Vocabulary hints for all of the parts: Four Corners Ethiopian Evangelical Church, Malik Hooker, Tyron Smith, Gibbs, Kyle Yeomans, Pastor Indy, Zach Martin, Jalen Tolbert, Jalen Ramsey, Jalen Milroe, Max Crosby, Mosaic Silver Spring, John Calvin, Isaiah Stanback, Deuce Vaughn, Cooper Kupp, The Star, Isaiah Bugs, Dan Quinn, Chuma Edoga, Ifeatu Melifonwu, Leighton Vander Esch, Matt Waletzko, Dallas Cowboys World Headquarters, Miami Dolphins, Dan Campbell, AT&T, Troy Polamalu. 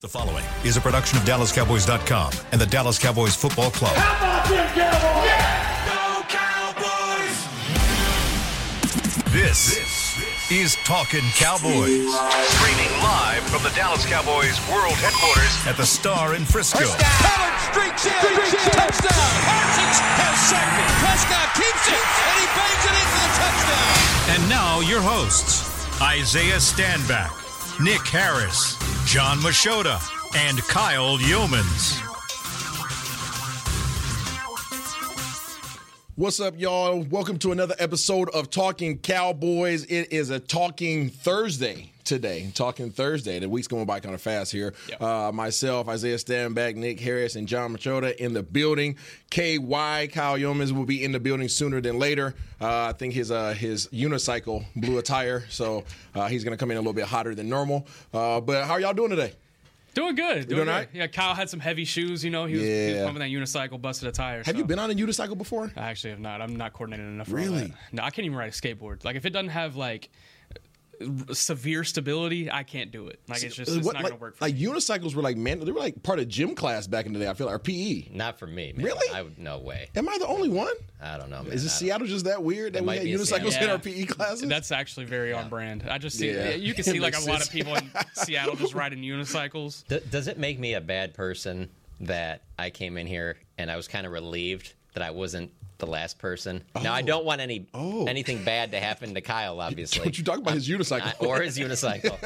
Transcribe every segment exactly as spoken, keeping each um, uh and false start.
The following is a production of Dallas Cowboys dot com and the Dallas Cowboys Football Club. How about them Cowboys? Yeah! Go Cowboys! This, this is Talkin' Cowboys. Streaming live from the Dallas Cowboys World Headquarters at The Star in Frisco. Pollard streaks in, touchdown! Parsons has sacked it. Prescott keeps it, and he bangs it in for the touchdown. And now your hosts, Isaiah Stanback, Nick Harris, John Machota, and Kyle Yeomans. What's up, y'all? Welcome to another episode of Talking Cowboys. It is a Talking Thursday today. Talking Thursday. The week's going by kind of fast here. Yep. Uh, myself, Isaiah Stanback, Nick Harris, and John Machota in the building. K Y, Kyle Yeomans, will be in the building sooner than later. Uh, I think his uh, his unicycle blew a tire, so uh, he's going to come in a little bit hotter than normal. Uh, but how are y'all doing today? Doing good. Doing, doing all right? Yeah, Kyle had some heavy shoes, you know. He was, yeah. he was pumping that unicycle, busted a tire. Have so. you been on a unicycle before? I actually have not. I'm not coordinated enough for really? all that. No, I can't even ride a skateboard. Like, if it doesn't have, like, severe stability, I can't do it. Like, it's just it's what, not like, gonna work for like me. Like, unicycles were like, man, they were like part of gym class back in the day, I feel like, or P E. Not for me, man. Really? I, no way. Am I the only one? I don't know, man. Is it Seattle just that weird that we had unicycles yeah. in our P E classes? That's actually very yeah. on brand. I just see, yeah. you can see like a lot of people in Seattle just riding unicycles. D- does it make me a bad person that I came in here and I was kind of relieved that I wasn't the last person? Oh. Now, I don't want any oh. anything bad to happen to Kyle, obviously. Don't you talk about his unicycle. I, or his unicycle.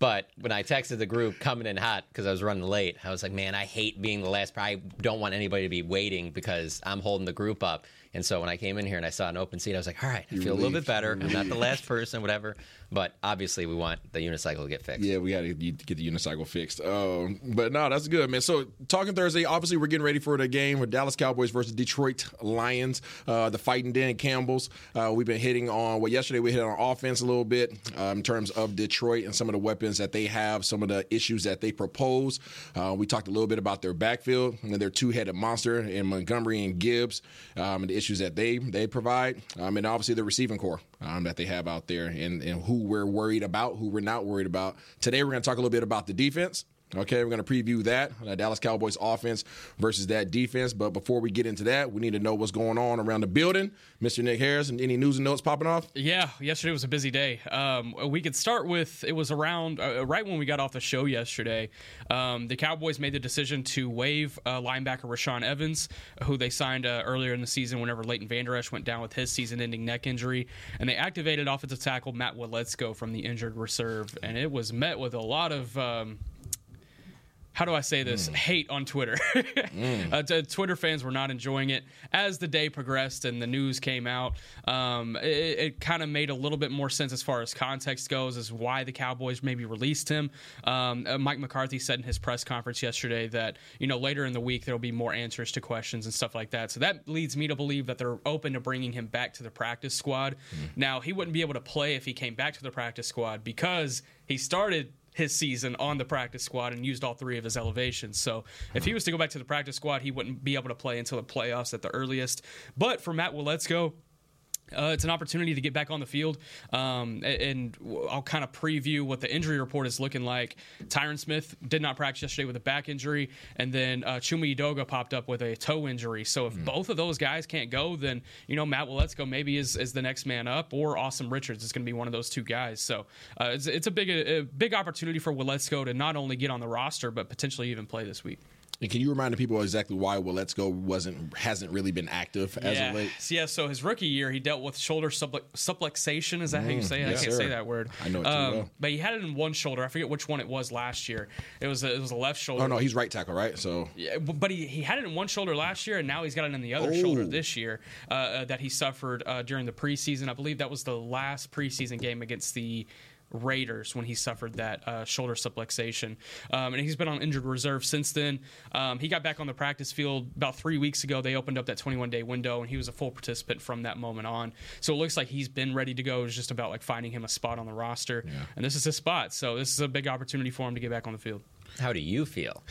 But when I texted the group coming in hot because I was running late, I was like, man, I hate being the last. I don't want anybody to be waiting because I'm holding the group up. And so when I came in here and I saw an open seat, I was like, all right, I You're feel relieved. a little bit better. I'm not the last person, whatever. But obviously we want the unicycle to get fixed. Yeah, we got to get the unicycle fixed. Um, but no, that's good, man. So Talking Thursday, obviously we're getting ready for the game with Dallas Cowboys versus Detroit Lions, uh, the Fighting Den Campbells. Uh, we've been hitting on, well, yesterday we hit on offense a little bit uh, in terms of Detroit and some of the weapons that they have, some of the issues that they propose. Uh, we talked a little bit about their backfield and their two-headed monster in Montgomery and Gibbs um, and the issues that they they provide, um, and obviously the receiving core um, that they have out there, and, and who we're worried about, who we're not worried about. Today we're going to talk a little bit about the defense. Okay, we're going to preview that, the Dallas Cowboys offense versus that defense. But before we get into that, we need to know what's going on around the building. Mister Nick Harris, any news and notes popping off? Yeah, yesterday was a busy day. Um, we could start with, it was around, uh, right when we got off the show yesterday, um, the Cowboys made the decision to waive uh, linebacker Rashaan Evans, who they signed uh, earlier in the season whenever Leighton Vander Esch went down with his season-ending neck injury. And they activated offensive tackle Matt Waletzko from the injured reserve. And it was met with a lot of... Um, How do I say this? Mm. Hate on Twitter. mm. uh, t- Twitter fans were not enjoying it. As the day progressed and the news came out, um, it, it kind of made a little bit more sense as far as context goes as why the Cowboys maybe released him. Um, uh, Mike McCarthy said in his press conference yesterday that, you know, later in the week there will be more answers to questions and stuff like that. So that leads me to believe that they're open to bringing him back to the practice squad. Mm. Now, he wouldn't be able to play if he came back to the practice squad because he started – his season on the practice squad and used all three of his elevations. So if he was to go back to the practice squad, he wouldn't be able to play until the playoffs at the earliest. But for Matt Waletzko, Uh, it's an opportunity to get back on the field, um, and I'll kind of preview what the injury report is looking like. Tyron Smith did not practice yesterday with a back injury, and then uh, Chuma Edoga popped up with a toe injury. So if mm. both of those guys can't go, then, you know, Matt Waletzko maybe is, is the next man up, or Awesome Richards is going to be one of those two guys. So uh, it's, it's a big a, a big opportunity for Waletzko to not only get on the roster but potentially even play this week. And can you remind the people exactly why Waletzko wasn't hasn't really been active as yeah. of late? Yeah, so his rookie year, he dealt with shoulder supple- subluxation. Is that mm, how you say it? Yes, I can't sir. say that word. I know it too um, well. But he had it in one shoulder. I forget which one it was last year. It was a, it was a left shoulder. Oh, no, he's right tackle, right? So yeah, but he, he had it in one shoulder last year, and now he's got it in the other oh. shoulder this year uh, uh, that he suffered uh, during the preseason. I believe that was the last preseason game against the Raiders when he suffered that uh, shoulder subluxation, um, and he's been on injured reserve since then. Um, he got back on the practice field about three weeks ago. They opened up that twenty-one day window, and he was a full participant from that moment on. So it looks like he's been ready to go. It's just about like finding him a spot on the roster, yeah. and this is his spot. So this is a big opportunity for him to get back on the field. How do you feel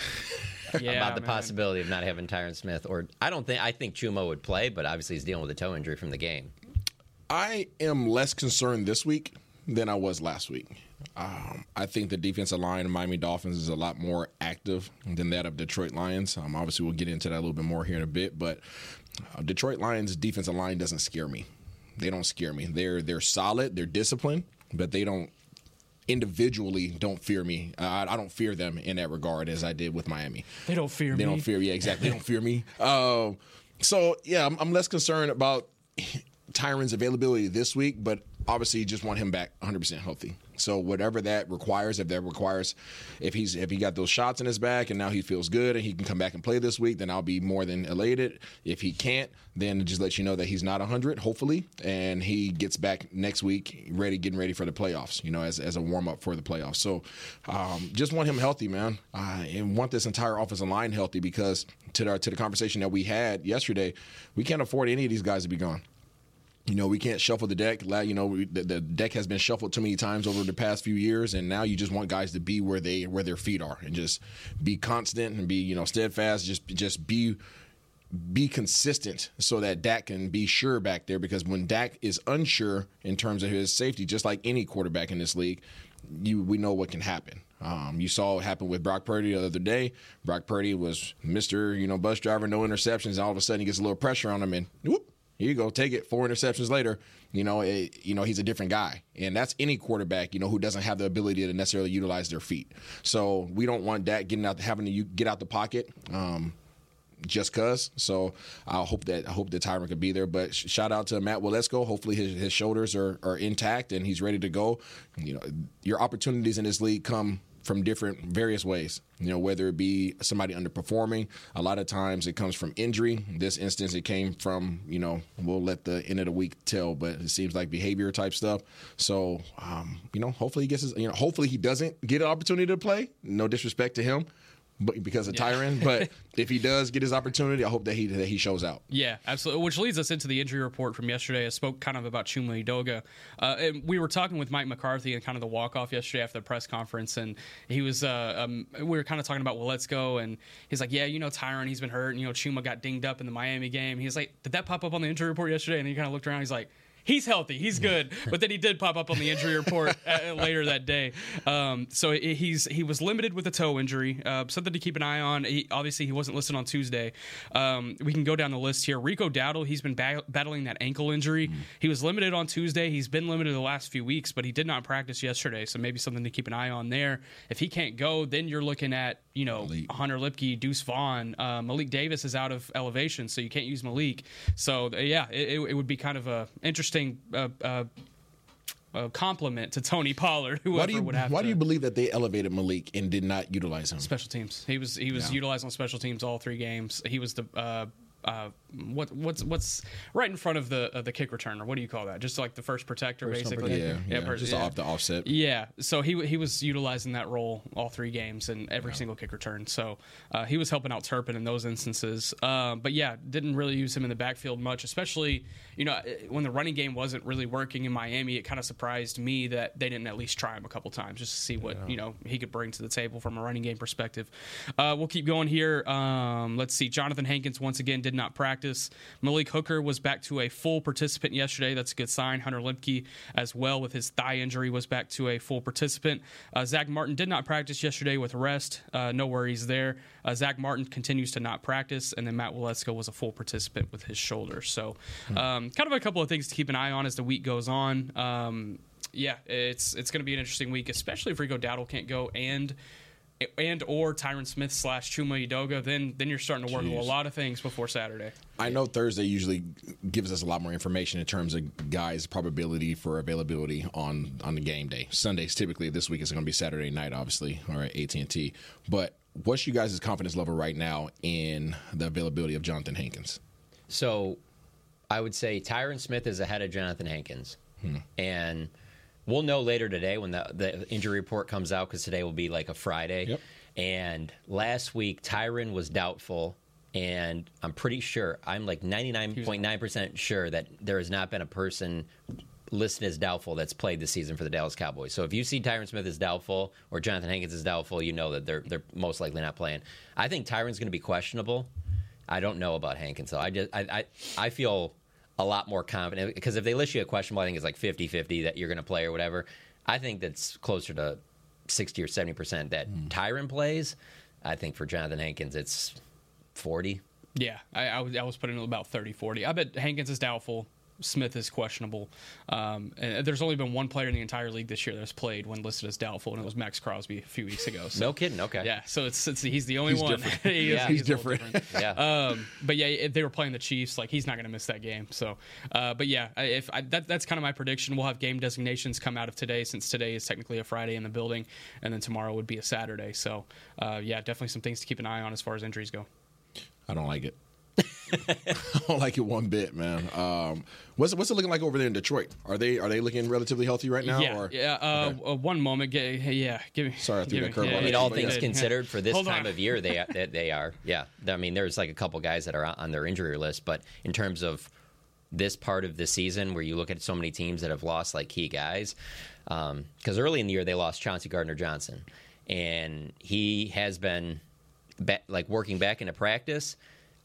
yeah, about the man. possibility of not having Tyron Smith? Or I don't think I think Chuma would play, but obviously he's dealing with a toe injury from the game. I am less concerned this week than I was last week. Um, I think the defensive line of Miami Dolphins is a lot more active than that of Detroit Lions. Um, obviously, we'll get into that a little bit more here in a bit, but uh, Detroit Lions' defensive line doesn't scare me. They don't scare me. They're they're solid. They're disciplined, but they don't individually don't fear me. I, I don't fear them in that regard as I did with Miami. They don't fear they me. They don't fear. Yeah, exactly. They don't fear me. Uh, so yeah, I'm, I'm less concerned about Tyron's availability this week, but obviously you just want him back one hundred percent healthy. So whatever that requires, if that requires, if he's if he got those shots in his back and now he feels good and he can come back and play this week, then I'll be more than elated. If he can't, then just let you know that he's not one hundred, hopefully, and he gets back next week, ready, getting ready for the playoffs. You know, as as a warm up for the playoffs. So um, just want him healthy, man, uh, and want this entire offensive line healthy because to the, to the conversation that we had yesterday, we can't afford any of these guys to be gone. You know, we can't shuffle the deck. You know, we, the, the deck has been shuffled too many times over the past few years, and now you just want guys to be where they where their feet are and just be constant and be, you know, steadfast. Just just be be consistent so that Dak can be sure back there, because when Dak is unsure in terms of his safety, just like any quarterback in this league, you we know what can happen. Um, you saw what happened with Brock Purdy the other day. Brock Purdy was Mister You know, bus driver, no interceptions, and all of a sudden he gets a little pressure on him and whoop. Here you go, take it. Four interceptions later, you know, it, you know he's a different guy, and that's any quarterback, you know, who doesn't have the ability to necessarily utilize their feet. So we don't want Dak getting out, having to get out the pocket, um, just cause. So I hope that I hope that Tyron could be there. But sh- shout out to Matt Waletzko. Hopefully his, his shoulders are are intact and he's ready to go. You know, your opportunities in this league come from different various ways, you know, whether it be somebody underperforming. A lot of times it comes from injury. In this instance, it came from, you know, we'll let the end of the week tell, but it seems like behavior type stuff. So, um, you know, hopefully he gets his, you know, hopefully he doesn't get an opportunity to play. No disrespect to him, but because of yeah. Tyron, but if he does get his opportunity, I hope that he that he shows out. Yeah, absolutely. Which leads us into the injury report from yesterday. I spoke kind of about Chuma Edoga, uh, and we were talking with Mike McCarthy and kind of the walk off yesterday after the press conference, and he was uh, um, we were kind of talking about, well, let's go, and he's like, yeah, you know, Tyron, he's been hurt, and you know, Chuma got dinged up in the Miami game. He's like, did that pop up on the injury report yesterday? And he kind of looked around. He's like, he's healthy. He's good. But then he did pop up on the injury report later that day. Um, so he's he was limited with a toe injury, uh, something to keep an eye on. He, obviously, he wasn't listed on Tuesday. Um, we can go down the list here. Rico Dowdle, he's been ba- battling that ankle injury. Mm. He was limited on Tuesday. He's been limited the last few weeks, but he did not practice yesterday. So maybe something to keep an eye on there. If he can't go, then you're looking at, you know, Malik. Hunter Luepke, Deuce Vaughn. Uh, Malik Davis is out of elevation, so you can't use Malik. So, yeah, it, it would be kind of a interesting Uh, uh, uh, compliment to Tony Pollard. Whoever you, would have. Why to, do you believe that they elevated Malik and did not utilize him? Special teams. He was he was yeah. utilized on special teams all three games. He was the uh, uh, what what's what's right in front of the uh, the kick returner. What do you call that? Just like the first protector, first basically. Protector. Yeah, yeah, yeah, per, just yeah. off the offset. Yeah. So he he was utilizing that role all three games and every yeah. single kick return. So uh, he was helping out Turpin in those instances. Uh, but yeah, didn't really use him in the backfield much, especially, you know, when the running game wasn't really working in Miami. It kind of surprised me that they didn't at least try him a couple times just to see what, yeah. you know, he could bring to the table from a running game perspective. Uh, we'll keep going here. Um, let's see. Jonathan Hankins, once again, did not practice. Malik Hooker was back to a full participant yesterday. That's a good sign. Hunter Luepke as well with his thigh injury was back to a full participant. Uh, Zach Martin did not practice yesterday with rest. Uh, no worries there. Uh, Zach Martin continues to not practice. And then Matt Waletzko was a full participant with his shoulder. So, um, mm-hmm. kind of a couple of things to keep an eye on as the week goes on. Um, yeah, it's it's going to be an interesting week, especially if Rico Dowdle can't go and and or Tyron Smith slash Chuma Edoga. Then then you're starting to work Jeez. with a lot of things before Saturday. I know Thursday usually gives us a lot more information in terms of guys' probability for availability on on the game day. Sundays typically this week is going to be Saturday night, obviously, or at A T and T. But what's you guys' confidence level right now in the availability of Jonathan Hankins? So, I would say Tyron Smith is ahead of Jonathan Hankins. Hmm. And we'll know later today when the, the injury report comes out, because today will be like a Friday. Yep. And last week, Tyron was doubtful. And I'm pretty sure, I'm like ninety-nine point nine percent sure that there has not been a person listed as doubtful that's played this season for the Dallas Cowboys. So if you see Tyron Smith as doubtful or Jonathan Hankins is doubtful, you know that they're, they're most likely not playing. I think Tyron's going to be questionable. I don't know about Hankins, though. I just I I, I feel a lot more confident, because if they list you a questionable, I think it's like fifty-fifty that you're going to play or whatever. I think that's closer to sixty or seventy percent that mm. Tyron plays. I think for Jonathan Hankins, it's forty. Yeah, I, I, was, I was putting about thirty, forty. I bet Hankins is doubtful. Smith is questionable. Um, and there's only been one player in the entire league this year that's played when listed as doubtful, and it was Max Crosby a few weeks ago. So. No kidding. Okay. Yeah. So it's, it's he's the only he's one. he is, yeah, he's, he's different. different. yeah. Um, but yeah, if they were playing the Chiefs, like he's not going to miss that game. So, uh, but yeah, if I, that that's kind of my prediction. We'll have game designations come out of today, since today is technically a Friday in the building, and then tomorrow would be a Saturday. So, uh, yeah, definitely some things to keep an eye on as far as injuries go. I don't like it. I don't like it one bit, man. Um, what's what's it looking like over there in Detroit? Are they are they looking relatively healthy right now? Yeah, or? yeah. Uh, okay. uh, one moment, g- yeah. Give me. Sorry, I threw that curveball. Yeah, I mean, all things yeah. considered, for this Hold time on. of year, they they are. Yeah, I mean, there's like a couple guys that are on their injury list, but in terms of this part of the season, where you look at so many teams that have lost like key guys, because um, early in the year they lost Chauncey Gardner-Johnson, and he has been be- like working back into practice.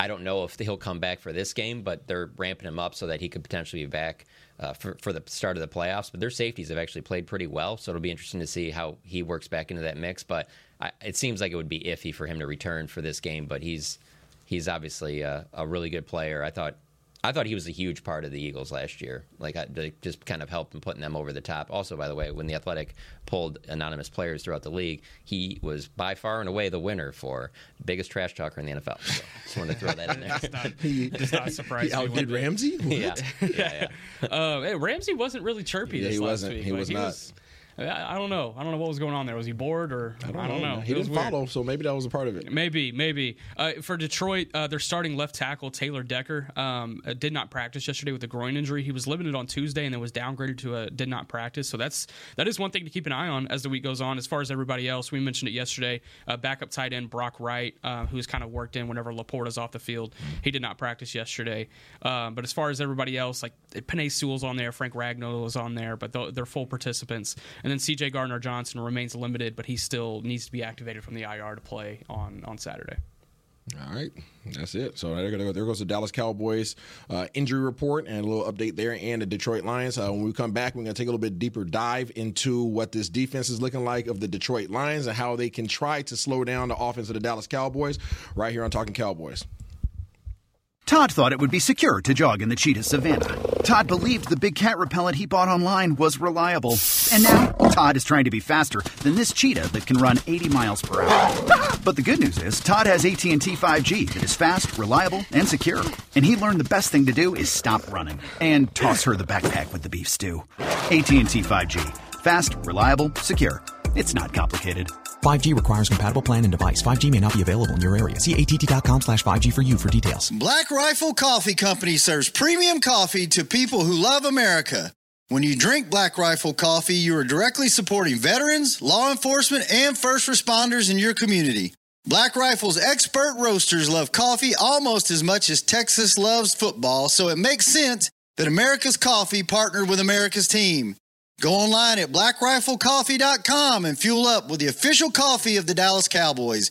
I don't know if he'll come back for this game, but they're ramping him up so that he could potentially be back uh, for, for the start of the playoffs. But their safeties have actually played pretty well, so it'll be interesting to see how he works back into that mix. But I, it seems like it would be iffy for him to return for this game. But he's he's obviously a, a really good player. I thought I thought he was a huge part of the Eagles last year, like I, just kind of helped in putting them over the top. Also, by the way, when The Athletic pulled anonymous players throughout the league, he was by far and away the winner for biggest trash talker in the N F L. So just wanted to throw that in there. That's not, he, that's not surprising. He outdid Ramsey? What? Yeah. yeah, yeah. Uh, hey, Ramsey wasn't really chirpy yeah, this he last wasn't. week. He like, was he not. Was, I don't know. I don't know what was going on there. Was he bored or I don't, I don't know. know. He didn't weird. follow, so maybe that was a part of it. Maybe, maybe. Uh, for Detroit, uh, their starting left tackle, Taylor Decker, um, uh, did not practice yesterday with a groin injury. He was limited on Tuesday and then was downgraded to a did not practice. So that's that is one thing to keep an eye on as the week goes on. As far as everybody else, we mentioned it yesterday, uh, backup tight end Brock Wright, uh, who's kind of worked in whenever Laporta's off the field. He did not practice yesterday. Um, but as far as everybody else, like Penei Sewell's on there, Frank Ragnow is on there, but th- they're full participants. And then C J Gardner-Johnson remains limited, but he still needs to be activated from the I R to play on, on Saturday. All right, that's it. So there goes the Dallas Cowboys uh, injury report and a little update there, and the Detroit Lions. Uh, when we come back, we're going to take a little bit deeper dive into what this defense is looking like of the Detroit Lions and how they can try to slow down the offense of the Dallas Cowboys right here on Talkin' Cowboys. Todd thought it would be secure to jog in the cheetah savanna. Todd believed the big cat repellent he bought online was reliable. And now Todd is trying to be faster than this cheetah that can run eighty miles per hour. But the good news is Todd has A T and T five G that is fast, reliable, and secure. And he learned the best thing to do is stop running and toss her the backpack with the beef stew. A T and T five G. Fast, reliable, secure. It's not complicated. five G requires compatible plan and device. five G may not be available in your area. See A T T dot com slash five G for you for details. Black Rifle Coffee Company serves premium coffee to people who love America. When you drink Black Rifle Coffee, you are directly supporting veterans, law enforcement, and first responders in your community. Black Rifle's expert roasters love coffee almost as much as Texas loves football, so it makes sense that America's coffee partnered with America's team. Go online at black rifle coffee dot com and fuel up with the official coffee of the Dallas Cowboys.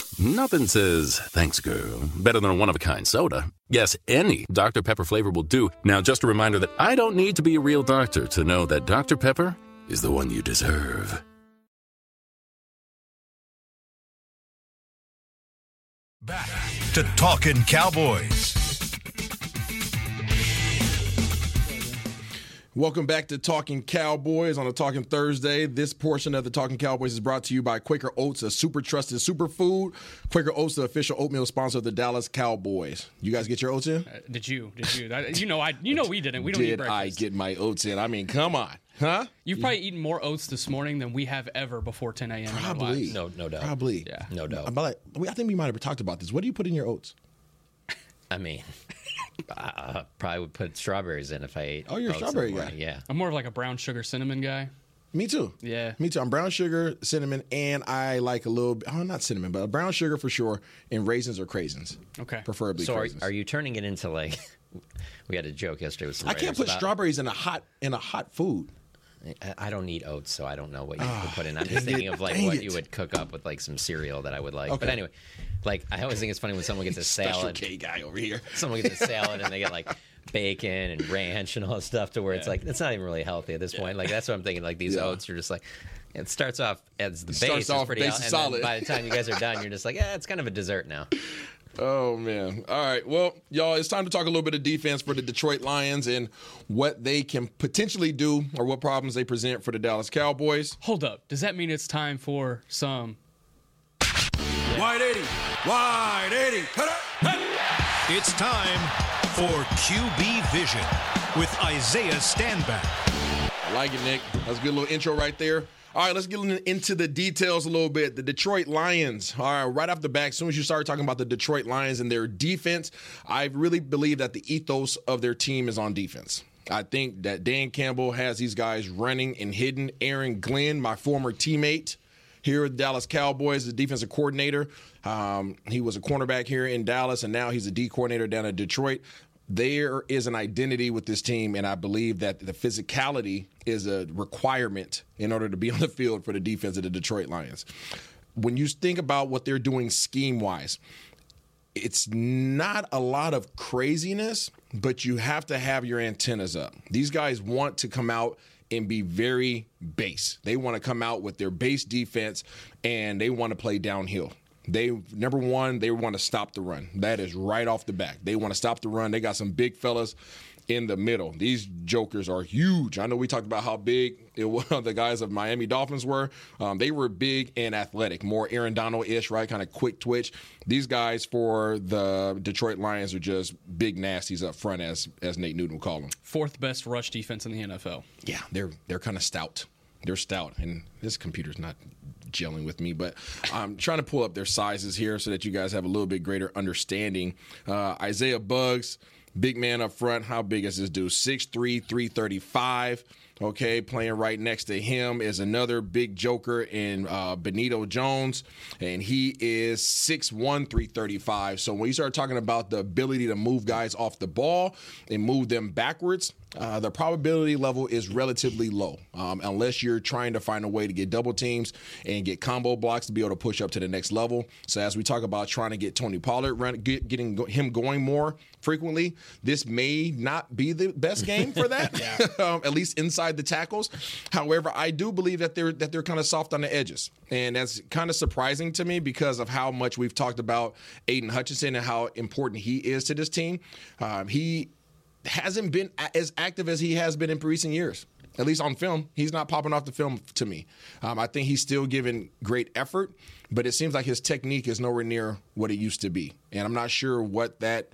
Nothing says, thanks, girl, better than a one-of-a-kind soda. Yes, any Doctor Pepper flavor will do. Now, just a reminder that I don't need to be a real doctor to know that Doctor Pepper is the one you deserve. Back to Talkin' Cowboys. Welcome back to Talkin' Cowboys on a Talkin' Thursday. This portion of the Talkin' Cowboys is brought to you by Quaker Oats, a super trusted superfood. Quaker Oats, the official oatmeal sponsor of the Dallas Cowboys. You guys get your oats in? Uh, did you? Did you? You know, I. You know, we didn't. We don't did eat breakfast. Did I get my oats in? I mean, come on, huh? You've probably eaten more oats this morning than we have ever before ten a.m. Probably. No, no doubt. Probably. Yeah. No doubt. I'm like, I think we might have talked about this. What do you put in your oats? I mean, I probably would put strawberries in if I ate. Oh, you're a strawberry guy. Yeah. I'm more of like a brown sugar cinnamon guy. Me too. Yeah. Me too. I'm brown sugar, cinnamon, and I like a little bit, oh, not cinnamon, but brown sugar for sure, and raisins or craisins. Okay. Preferably so craisins. So are, are you turning it into like, we had a joke yesterday with some I can't put about, strawberries in a hot in a hot food. I don't eat oats, so I don't know what you oh, could put in. I'm just thinking of like what it. you would cook up with like some cereal that I would like. Okay. But anyway, like I always think it's funny when someone gets a salad. Special K guy over here. Someone gets a salad and they get like bacon and ranch and all that stuff to where yeah. it's like it's not even really healthy at this yeah. point. Like that's what I'm thinking. Like these yeah. oats are just like it starts off as the it base is pretty base out, is solid. And by the time you guys are done, you're just like, yeah, it's kind of a dessert now. Oh, man. All right. Well, y'all, it's time to talk a little bit of defense for the Detroit Lions and what they can potentially do or what problems they present for the Dallas Cowboys. Hold up. Does that mean it's time for some? Yeah. Wide eighty. Wide eighty. It's time for Q B Vision with Isaiah Stanback. I like it, Nick. That's a good little intro right there. All right, let's get into the details a little bit. The Detroit Lions. All right, right off the bat, as soon as you start talking about the Detroit Lions and their defense, I really believe that the ethos of their team is on defense. I think that Dan Campbell has these guys running and hidden. Aaron Glenn, my former teammate here at the Dallas Cowboys, the defensive coordinator. Um, he was a cornerback here in Dallas, and now he's a D coordinator down in Detroit. There is an identity with this team, and I believe that the physicality is a requirement in order to be on the field for the defense of the Detroit Lions. When you think about what they're doing scheme-wise, it's not a lot of craziness, but you have to have your antennas up. These guys want to come out and be very base. They want to come out with their base defense, and they want to play downhill. They number one, they want to stop the run. That is right off the back. They want to stop the run. They got some big fellas in the middle. These jokers are huge. I know we talked about how big it was, the guys of Miami Dolphins were. Um, they were big and athletic, more Aaron Donald-ish, right? Kind of quick twitch. These guys for the Detroit Lions are just big nasties up front, as as Nate Newton would call them. Fourth best rush defense in the N F L. Yeah, they're they're kind of stout. They're stout, and this computer's not gelling with me, but I'm trying to pull up their sizes here so that you guys have a little bit greater understanding. Uh, Isaiah Bugs, big man up front. How big is this dude? six three, three thirty-five. Okay, playing right next to him is another big joker in uh, Benito Jones, and he is six one, three thirty-five. So when you start talking about the ability to move guys off the ball and move them backwards, uh, the probability level is relatively low, um, unless you're trying to find a way to get double teams and get combo blocks to be able to push up to the next level. So as we talk about trying to get Tony Pollard, run, get, getting him going more frequently, this may not be the best game for that, um, at least inside the tackles. However, I do believe that they're that they're kind of soft on the edges, and that's kind of surprising to me because of how much we've talked about Aiden Hutchinson and how important he is to this team. Um, he hasn't been as active as he has been in recent years. At least on film, he's not popping off the film to me. Um, I think he's still giving great effort, but it seems like his technique is nowhere near what it used to be, and I'm not sure what that.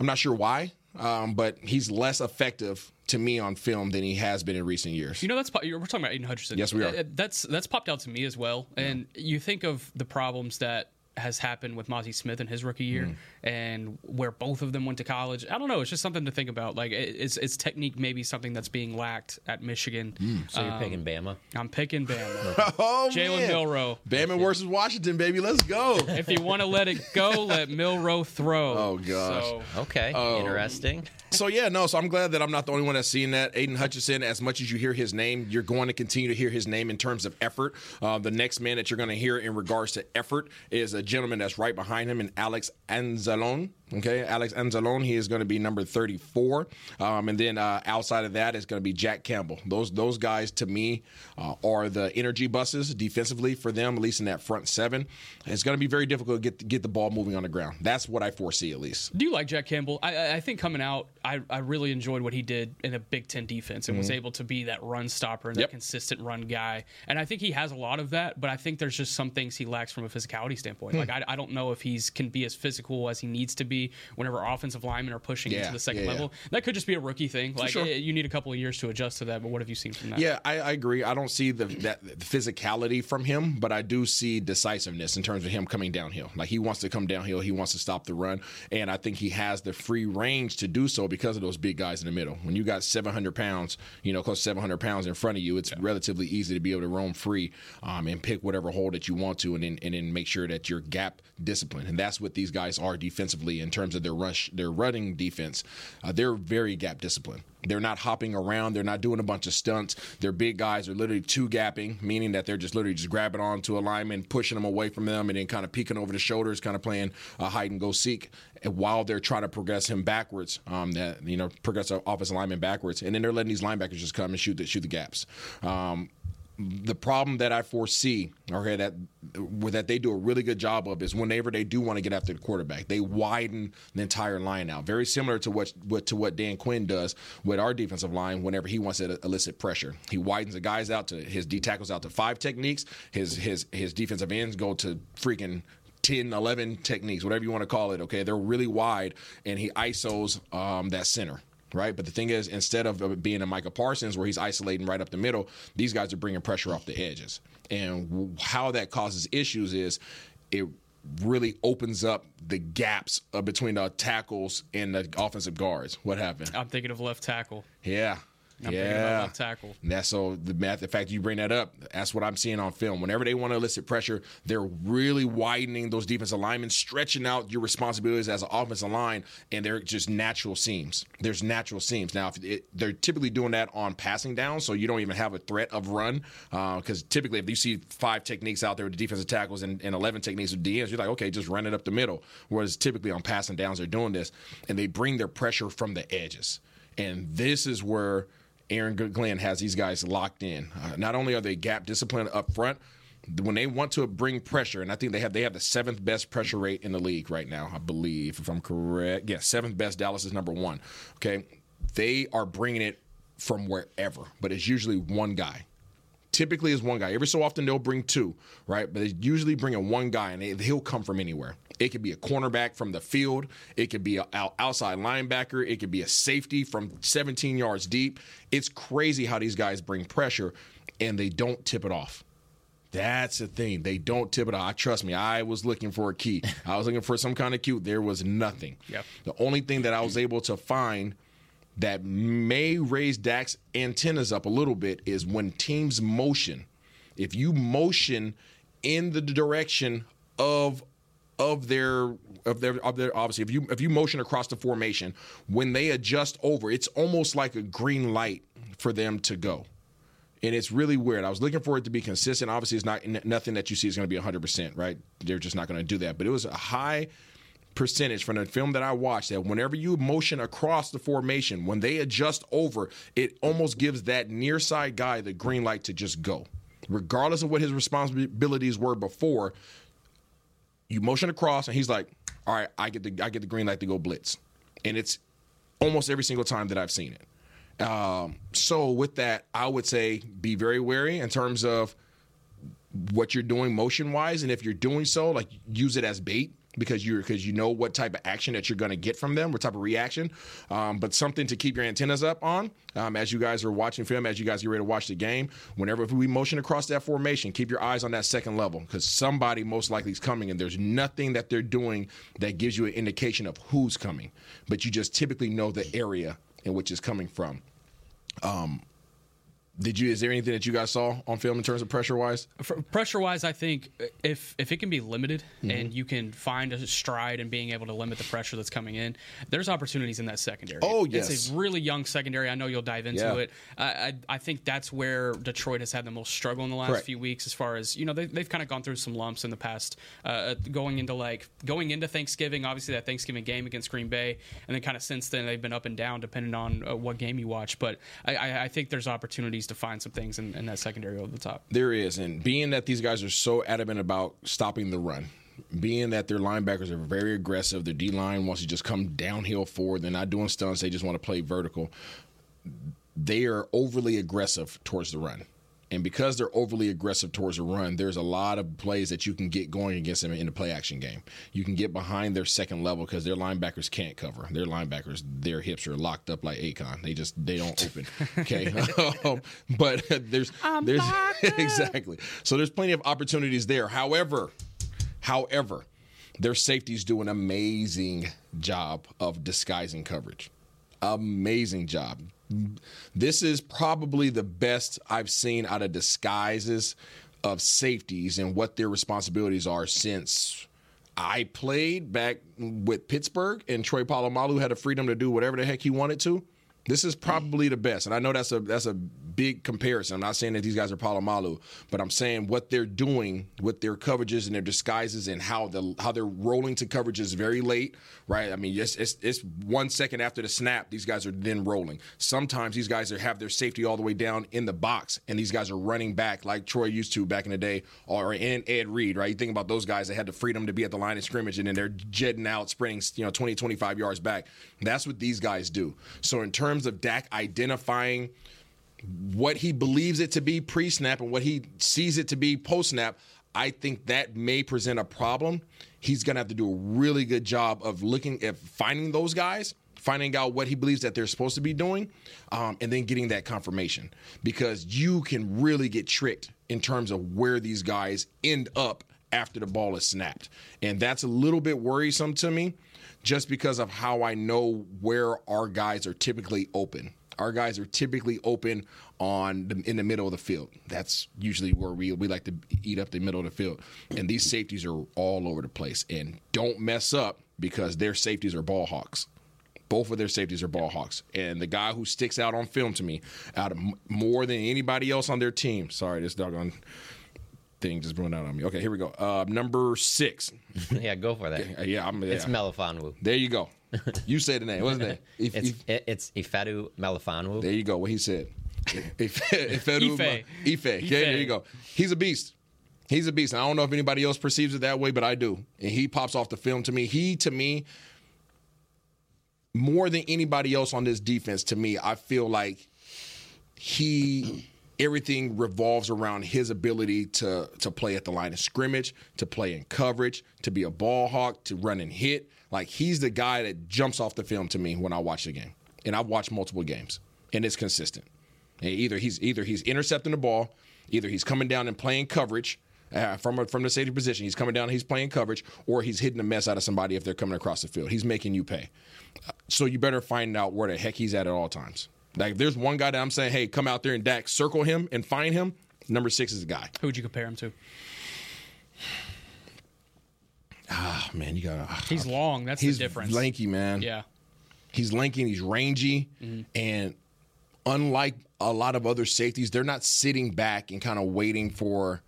I'm not sure why, um, but he's less effective to me on film than he has been in recent years. You know, that's we're talking about Aiden Hutchinson. Yes, we are. That's that's popped out to me as well. And yeah. you think of the problems that has happened with Mozzie Smith in his rookie year, mm. and where both of them went to college. I don't know. It's just something to think about. Like it's it's technique, maybe something that's being lacked at Michigan. Mm. So um, you're picking Bama? I'm picking Bama. oh, Jalen Milroe. Bama versus Washington, baby. Let's go. If you want to let it go, let Milroe throw. Oh gosh. So, okay. Um, Interesting. So yeah, no. So I'm glad that I'm not the only one that's seen that. Aiden Hutchinson. As much as you hear his name, you're going to continue to hear his name in terms of effort. Uh, the next man that you're going to hear in regards to effort is a gentleman that's right behind him, and Alex Anzalone. Okay, Alex Anzalone, he is going to be number thirty-four. Um, and then uh, outside of that, it's going to be Jack Campbell. Those those guys, to me, uh, are the energy buses defensively for them, at least in that front seven. It's going to be very difficult to get, get the ball moving on the ground. That's what I foresee, at least. Do you like Jack Campbell? I, I think coming out, I, I really enjoyed what he did in a Big Ten defense and mm-hmm. was able to be that run stopper and yep. that consistent run guy. And I think he has a lot of that, but I think there's just some things he lacks from a physicality standpoint. Mm-hmm. Like, I, I don't know if he's can be as physical as he needs to be whenever offensive linemen are pushing yeah, into the second yeah, level. Yeah. That could just be a rookie thing. Like sure. it, you need a couple of years to adjust to that, but what have you seen from that? Yeah, I, I agree. I don't see the that the physicality from him, but I do see decisiveness in terms of him coming downhill. Like he wants to come downhill. He wants to stop the run, and I think he has the free range to do so because of those big guys in the middle. When you got seven hundred pounds, you know, close to seven hundred pounds in front of you, it's yeah. relatively easy to be able to roam free um, and pick whatever hole that you want to and then, and then make sure that you're gap disciplined. And that's what these guys are defensively in terms of their rush, their running defense. Uh, they're very gap disciplined. They're not hopping around. They're not doing a bunch of stunts. Their big guys are literally two-gapping, meaning that they're just literally just grabbing onto a lineman, pushing them away from them, and then kind of peeking over the shoulders, kind of playing a hide-and-go-seek while they're trying to progress him backwards, um, that you know, progress an offensive lineman backwards. And then they're letting these linebackers just come and shoot the, shoot the gaps. Um, The problem that I foresee, okay, that that they do a really good job of is whenever they do want to get after the quarterback, they widen the entire line out. Very similar to what, what to what Dan Quinn does with our defensive line whenever he wants to elicit pressure. He widens the guys out to his D tackles out to five techniques. His his his defensive ends go to freaking ten, eleven techniques, whatever you want to call it. Okay, they're really wide, and he I S Os um, that center. Right, but the thing is, instead of being a Micah Parsons where he's isolating right up the middle, these guys are bringing pressure off the edges. And how that causes issues is it really opens up the gaps between the tackles and the offensive guards. What happened? I'm thinking of left tackle. Yeah. I'm yeah, about tackle. That's so the math. The fact you bring that up, that's what I'm seeing on film. Whenever they want to elicit pressure, they're really widening those defensive linemen, stretching out your responsibilities as an offensive line, and they're just natural seams. There's natural seams. Now, if it, they're typically doing that on passing down, so you don't even have a threat of run, because uh, typically if you see five techniques out there with the defensive tackles and, and eleven techniques with D Ns, you're like, okay, just run it up the middle. Whereas typically on passing downs, they're doing this, and they bring their pressure from the edges. And this is where Aaron Glenn has these guys locked in. Uh, not only are they gap disciplined up front, when they want to bring pressure, and I think they have they have the seventh best pressure rate in the league right now, I believe, if I'm correct. Yeah, seventh best. Dallas is number one. Okay, they are bringing it from wherever, but it's usually one guy. Typically is one guy. Every so often they'll bring two, right? But they usually bring in one guy, and they, he'll come from anywhere. It could be a cornerback from the field. It could be an outside linebacker. It could be a safety from seventeen yards deep. It's crazy how these guys bring pressure, and they don't tip it off. That's the thing. They don't tip it off. Trust me, I was looking for a key. I was looking for some kind of cue. There was nothing. Yep. The only thing that I was able to find that may raise Dak's antennas up a little bit is when teams motion. If you motion in the direction of of their of their of their obviously if you if you motion across the formation, when they adjust over, it's almost like a green light for them to go. And it's really weird. I was looking for it to be consistent. Obviously, it's not n- nothing that you see is going to be one hundred percent, right? They're just not going to do that. But it was a high percentage from the film that I watched that whenever you motion across the formation, when they adjust over, it almost gives that near side guy the green light to just go. Regardless of what his responsibilities were before, you motion across and he's like, all right, I get the I get the green light to go blitz. And it's almost every single time that I've seen it. Um, so with that, I would say be very wary in terms of what you're doing motion wise. And if you're doing so, like use it as bait. Because you because you know what type of action that you're going to get from them, what type of reaction. Um, but something to keep your antennas up on um, as you guys are watching film, as you guys get ready to watch the game. Whenever we motion across that formation, keep your eyes on that second level because somebody most likely is coming, and there's nothing that they're doing that gives you an indication of who's coming. But you just typically know the area in which it's coming from. Um, Did you? Is there anything that you guys saw on film in terms of pressure-wise? For pressure-wise, I think if if it can be limited mm-hmm. and you can find a stride in being able to limit the pressure that's coming in, there's opportunities in that secondary. Oh, yes. It's a really young secondary. I know you'll dive into yeah. it. I, I I think that's where Detroit has had the most struggle in the last Correct. few weeks as far as, you know, they, they've kind of gone through some lumps in the past uh, going into, like, going into Thanksgiving, obviously that Thanksgiving game against Green Bay, and then kind of since then they've been up and down depending on uh, what game you watch. But I, I, I think there's opportunities to find some things in, in that secondary over the top. There is, and being that these guys are so adamant about stopping the run, being that their linebackers are very aggressive, their D-line wants to just come downhill forward, they're not doing stunts, they just want to play vertical, they are overly aggressive towards the run. And because they're overly aggressive towards the run, there's a lot of plays that you can get going against them in the play-action game. You can get behind their second level because their linebackers can't cover. Their linebackers, their hips are locked up like Akon. They just they don't open. Okay, um, but there's I'm there's exactly so there's plenty of opportunities there. However, however, their safeties do an amazing job of disguising coverage. Amazing job. This is probably the best I've seen out of disguises of safeties and what their responsibilities are since I played back with Pittsburgh and Troy Polamalu had the freedom to do whatever the heck he wanted to. This is probably the best. And I know that's a that's a big comparison. I'm not saying that these guys are Polamalu, but I'm saying what they're doing with their coverages and their disguises and how the how they're rolling to coverages very late, right? I mean, it's, it's, it's one second after the snap, these guys are then rolling. Sometimes these guys are, have their safety all the way down in the box, and these guys are running back like Troy used to back in the day, or in Ed Reed, right? You think about those guys that had the freedom to be at the line of scrimmage, and then they're jetting out, sprinting, you know, twenty, twenty-five yards back. That's what these guys do. So in terms of Dak identifying what he believes it to be pre-snap and what he sees it to be post-snap, I think that may present a problem. He's going to have to do a really good job of looking at finding those guys, finding out what he believes that they're supposed to be doing, um, and then getting that confirmation, because you can really get tricked in terms of where these guys end up after the ball is snapped. And that's a little bit worrisome to me, just because of how I know where our guys are typically open. Our guys are typically open on the, in the middle of the field. That's usually where we we like to eat up the middle of the field. And these safeties are all over the place. And don't mess up, because their safeties are ball hawks. Both of their safeties are ball hawks. And the guy who sticks out on film to me, out of more than anybody else on their team. Sorry, this doggone thing just ruined out on me. Okay, here we go. Uh, number six. Yeah, go for that. Yeah, I'm, yeah. It's Melifonwu. There you go. You say the name. What's his name? If, it's if, it's Ifeatu Melifonwu. There you go. What he said. If, Ifeatu Ife. Ife. Ife. Yeah, there you go. He's a beast. He's a beast. I don't know if anybody else perceives it that way, but I do. And he pops off the film to me. He, to me, more than anybody else on this defense, to me, I feel like he... everything revolves around his ability to to play at the line of scrimmage, to play in coverage, to be a ball hawk, to run and hit. Like, he's the guy that jumps off the film to me when I watch the game. And I've watched multiple games, and it's consistent. And either he's either he's intercepting the ball, either he's coming down and playing coverage uh, from, from the safety position. He's coming down and he's playing coverage, or he's hitting a mess out of somebody if they're coming across the field. He's making you pay. So you better find out where the heck he's at at all times. Like, if there's one guy that I'm saying, hey, come out there and Dak, circle him and find him, number six is the guy. Who would you compare him to? Ah, man, you got to. He's I, long. That's the difference. He's lanky, man. Yeah. He's lanky and he's rangy. Mm-hmm. And unlike a lot of other safeties, they're not sitting back and kind of waiting for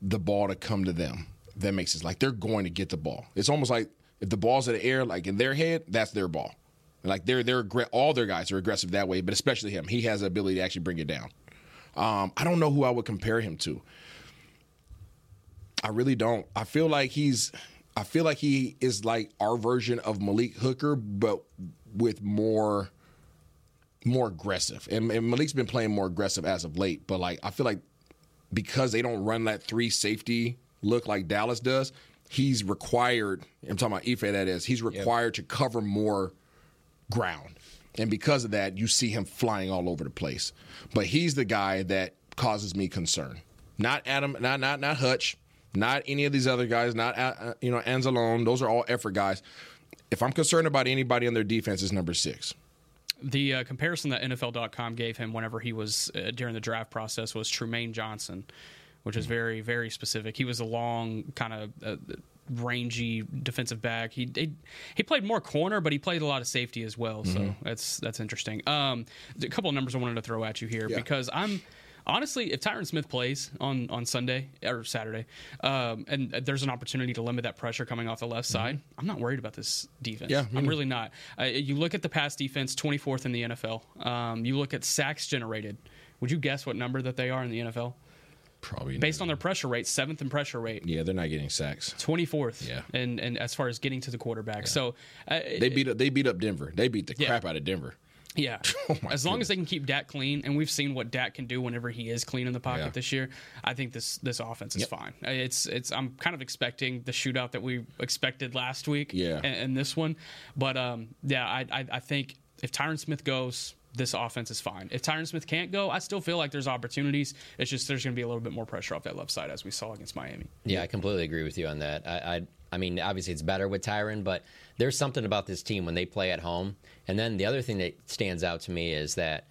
the ball to come to them. If that makes sense. Like, they're going to get the ball. It's almost like if the ball's in the air, like in their head, that's their ball. Like, they're they're all their guys are aggressive that way, but especially him. He has the ability to actually bring it down. Um, I don't know who I would compare him to. I really don't. I feel like he's I feel like he is like our version of Malik Hooker, but with more more aggressive. And, and Malik's been playing more aggressive as of late, but like I feel like because they don't run that three safety look like Dallas does, he's required. I'm talking about Ife. That is, he's required yep. to cover more ground, and because of that you see him flying all over the place. But he's the guy that causes me concern. Not Adam, not not not Hutch, not any of these other guys, not uh, you know Anzalone. Those are all effort guys. If I'm concerned about anybody on their defense, it's number six. The uh, comparison that N F L dot com gave him whenever he was uh, during the draft process was Trumaine Johnson, which is very, very specific. He was a long, kind of uh, rangy defensive back. He, he he played more corner, but he played a lot of safety as well. Mm-hmm. So that's that's interesting. Um, a couple of numbers I wanted to throw at you here yeah. because I'm honestly, if Tyron Smith plays on, on Sunday or Saturday, um, and there's an opportunity to limit that pressure coming off the left mm-hmm. side, I'm not worried about this defense. Yeah, mm-hmm. I'm really not. Uh, you look at the pass defense, twenty-fourth in the N F L. Um, you look at sacks generated. Would you guess what number that they are in the N F L? Probably not. Based on their pressure rate, seventh in pressure rate. Yeah, they're not getting sacks. twenty-fourth. Yeah, and and as far as getting to the quarterback, yeah. so uh, they beat up they beat up Denver. They beat the yeah. crap out of Denver. Yeah, oh as goodness. long as they can keep Dak clean, and we've seen what Dak can do whenever he is clean in the pocket yeah. this year. I think this this offense is yep. fine. It's it's I'm kind of expecting the shootout that we expected last week, yeah, and, and this one, but um, yeah, I, I I think if Tyron Smith goes, this offense is fine. If Tyron Smith can't go, I still feel like there's opportunities. It's just there's going to be a little bit more pressure off that left side as we saw against Miami. Yeah, I completely agree with you on that. I. I I mean, obviously it's better with Tyron, but there's something about this team when they play at home. And then the other thing that stands out to me is that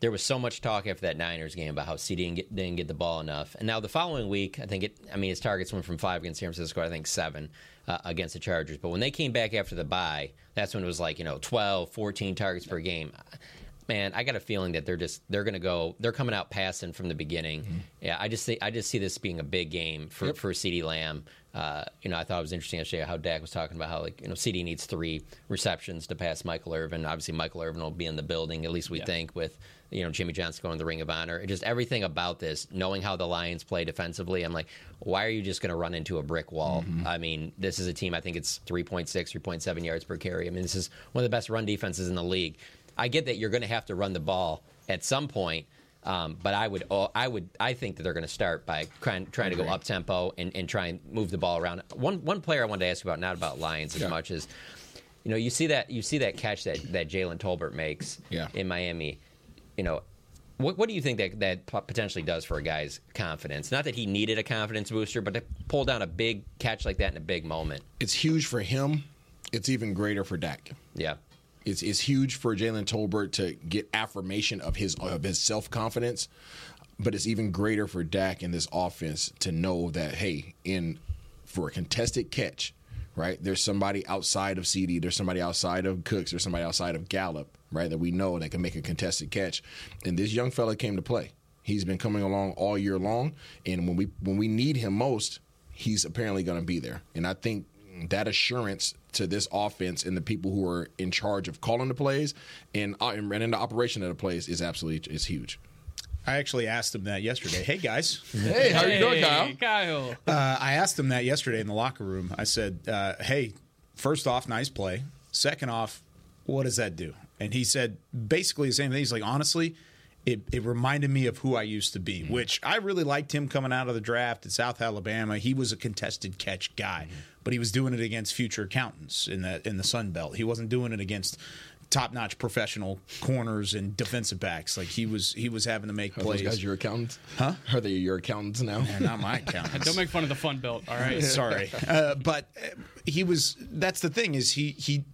there was so much talk after that Niners game about how C D didn't get, didn't get the ball enough. And now the following week, I think it, I mean, his targets went from five against San Francisco, I think seven uh, against the Chargers. But when they came back after the bye, that's when it was like, you know, twelve, fourteen targets per game. Man, I got a feeling that they're just they're going to go they're coming out passing from the beginning. Mm-hmm. Yeah, I just see, I just see this being a big game for yep. for CeeDee Lamb. Uh, you know, I thought it was interesting yesterday how Dak was talking about how, like, you know, CeeDee needs three receptions to pass Michael Irvin. Obviously, Michael Irvin will be in the building, at least we yeah. think, with, you know, Jimmy Johnson going to the Ring of Honor. It just everything about this, knowing how the Lions play defensively, I'm like, why are you just going to run into a brick wall? Mm-hmm. I mean, this is a team, I think it's three point six, three point seven yards per carry. I mean, this is one of the best run defenses in the league. I get that you're going to have to run the ball at some point, um, but I would, I would, I think that they're going to start by trying, trying to go up tempo and, and try and move the ball around. One one player I wanted to ask you about, not about Lions as yeah. much as, you know, you see that you see that catch that, that Jalen Tolbert makes yeah. in Miami. You know, what what do you think that that potentially does for a guy's confidence? Not that he needed a confidence booster, but to pull down a big catch like that in a big moment, it's huge for him. It's even greater for Dak. Yeah. It's, it's huge for Jalen Tolbert to get affirmation of his of his self-confidence, but it's even greater for Dak in this offense to know that, hey, in for a contested catch, right, there's somebody outside of C D, there's somebody outside of Cooks, there's somebody outside of Gallup, right, that we know that can make a contested catch. And this young fella came to play. He's been coming along all year long, and when we when we need him most, he's apparently going to be there. And I think that assurance to this offense and the people who are in charge of calling the plays and and in the operation of the plays is absolutely is huge. I actually asked him that yesterday. Hey, guys. Hey, how are you doing, Kyle? Kyle. Uh, I asked him that yesterday in the locker room. I said, uh, hey, first off, nice play. Second off, what does that do? And he said basically the same thing. He's like, honestly, it, it reminded me of who I used to be, mm-hmm. which I really liked him coming out of the draft at South Alabama. He was a contested catch guy. Mm-hmm. But he was doing it against future accountants in the in the Sun Belt. He wasn't doing it against top-notch professional corners and defensive backs. Like he was, he was having to make Are plays. Are those guys your accountants? Huh? Are they your accountants now? They're not my accountants. Don't make fun of the Fun Belt. All right, sorry. Uh, but he was. That's the thing is he he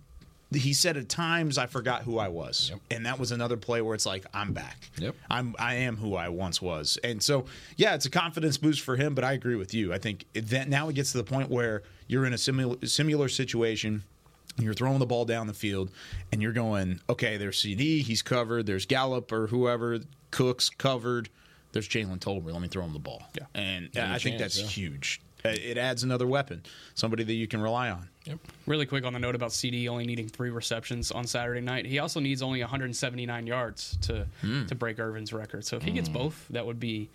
he said at times I forgot who I was, yep. and that was another play where it's like I'm back. Yep. I'm I am who I once was, and so yeah, it's a confidence boost for him. But I agree with you. I think that now it gets to the point where you're in a similar similar situation. You're throwing the ball down the field, and you're going, okay, there's C D, he's covered. There's Gallup or whoever, Cooks covered. There's Jalen Tolbert. Let me throw him the ball. Yeah, and yeah, I chance, think that's yeah. huge. It adds another weapon, somebody that you can rely on. Yep. Really quick on the note about C D only needing three receptions on Saturday night. He also needs only one hundred seventy-nine yards to mm. to break Irvin's record. So if he gets mm. both, that would be.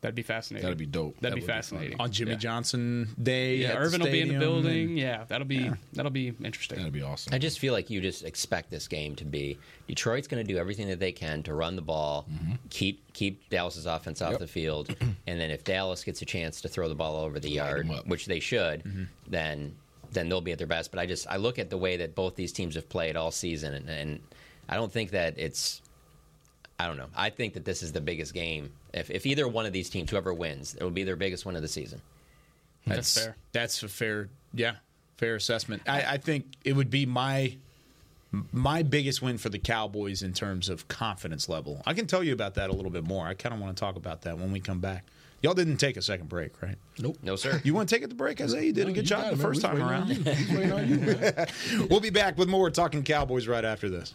That'd be fascinating. That'd be dope. That'd that be fascinating. Be on Jimmy yeah. Johnson Day. Yeah, Irvin will be in the building. And, yeah, that'll be yeah. that'll be interesting. That'd be awesome. I just feel like you just expect this game to be Detroit's going to do everything that they can to run the ball, mm-hmm. keep keep Dallas's offense off yep. the field, and then if Dallas gets a chance to throw the ball over the yard, which they should, mm-hmm. then then they'll be at their best. But I just I look at the way that both these teams have played all season, and, and I don't think that it's. I don't know. I think that this is the biggest game. If, if either one of these teams, whoever wins, it will be their biggest win of the season. That's, that's fair. That's a fair, yeah, fair assessment. I, I think it would be my my biggest win for the Cowboys in terms of confidence level. I can tell you about that a little bit more. I kind of want to talk about that when we come back. Y'all didn't take a second break, right? Nope. No, sir. You want to take it to break, Isaiah? You did no, a good job the first time around. You, we'll be back with more Talking Cowboys right after this.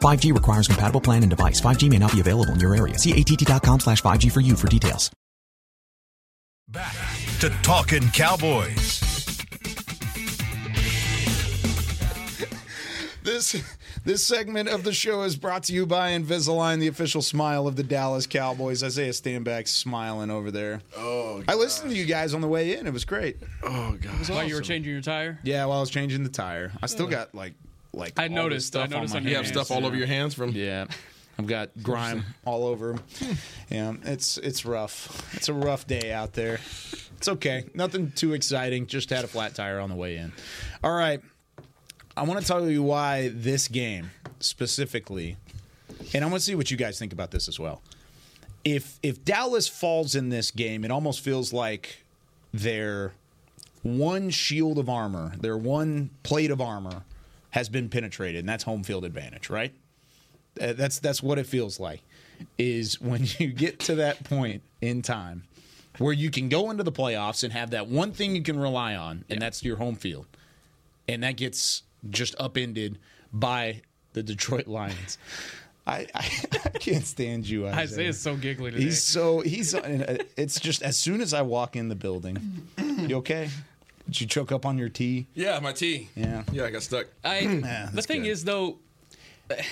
five G requires compatible plan and device. five G may not be available in your area. See A T T dot com slash five G for you for details. Back to Talkin' Cowboys. This this segment of the show is brought to you by Invisalign, the official smile of the Dallas Cowboys. Isaiah Stanback smiling over there. Oh, gosh. I listened to you guys on the way in. It was great. Oh, God. Awesome. While you were changing your tire? Yeah, while I was changing the tire. I still got, like... Like I noticed stuff. I noticed on my you hands. Have stuff all yeah. over your hands from yeah. I've got grime all over them. Yeah, it's it's rough. It's a rough day out there. It's okay. Nothing too exciting. Just had a flat tire on the way in. All right. I want to tell you why this game specifically, and I want to see what you guys think about this as well. If if Dallas falls in this game, it almost feels like their one shield of armor, their one plate of armor has been penetrated, and that's home field advantage, right? That's that's what it feels like, is when you get to that point in time where you can go into the playoffs and have that one thing you can rely on, and yeah. that's your home field. And that gets just upended by the Detroit Lions. I, I, I can't stand you, Isaiah. Isaiah's so giggly today. He's so, he's, it's just as soon as I walk in the building, you okay? Did you choke up on your tea? Yeah, my tea. Yeah, yeah, I got stuck. I, yeah, the thing good. is, though,